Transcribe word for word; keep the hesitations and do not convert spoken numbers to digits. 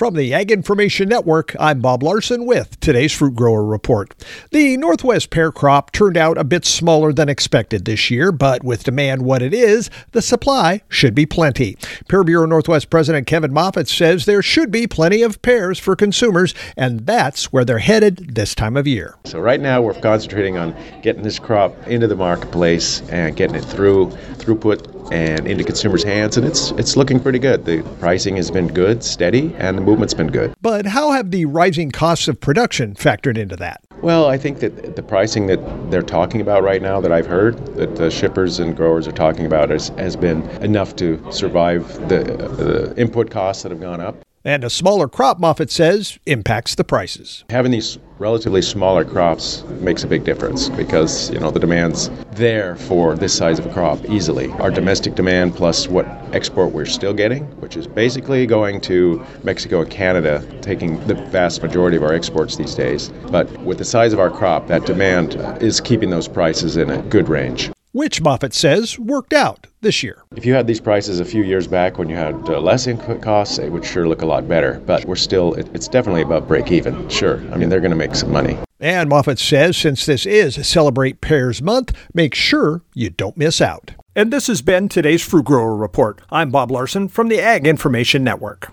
From the Ag Information Network, I'm Bob Larson with today's Fruit Grower Report. The Northwest pear crop turned out a bit smaller than expected this year, but with demand what it is, the supply should be plenty. Pear Bureau Northwest President Kevin Moffitt says there should be plenty of pears for consumers, and that's where they're headed this time of year. So right now we're concentrating on getting this crop into the marketplace and getting it through throughput and into consumers' hands, and it's it's looking pretty good. The pricing has been good, steady, and the movement's been good. But how have the rising costs of production factored into that? Well, I think that the pricing that they're talking about right now that I've heard, that the shippers and growers are talking about, has, has been enough to survive the, uh, the input costs that have gone up. And a smaller crop, Moffitt says, impacts the prices. Having these relatively smaller crops makes a big difference because, you know, the demand's there for this size of a crop easily. Our domestic demand plus what export we're still getting, which is basically going to Mexico and Canada, taking the vast majority of our exports these days. But with the size of our crop, that demand is keeping those prices in a good range. Which Moffitt says worked out this year. If you had these prices a few years back when you had uh, less input costs, it would sure look a lot better. But we're still, it, it's definitely above break even, sure. I mean, they're going to make some money. And Moffitt says since this is Celebrate Pears Month, make sure you don't miss out. And this has been today's Fruit Grower Report. I'm Bob Larson from the Ag Information Network.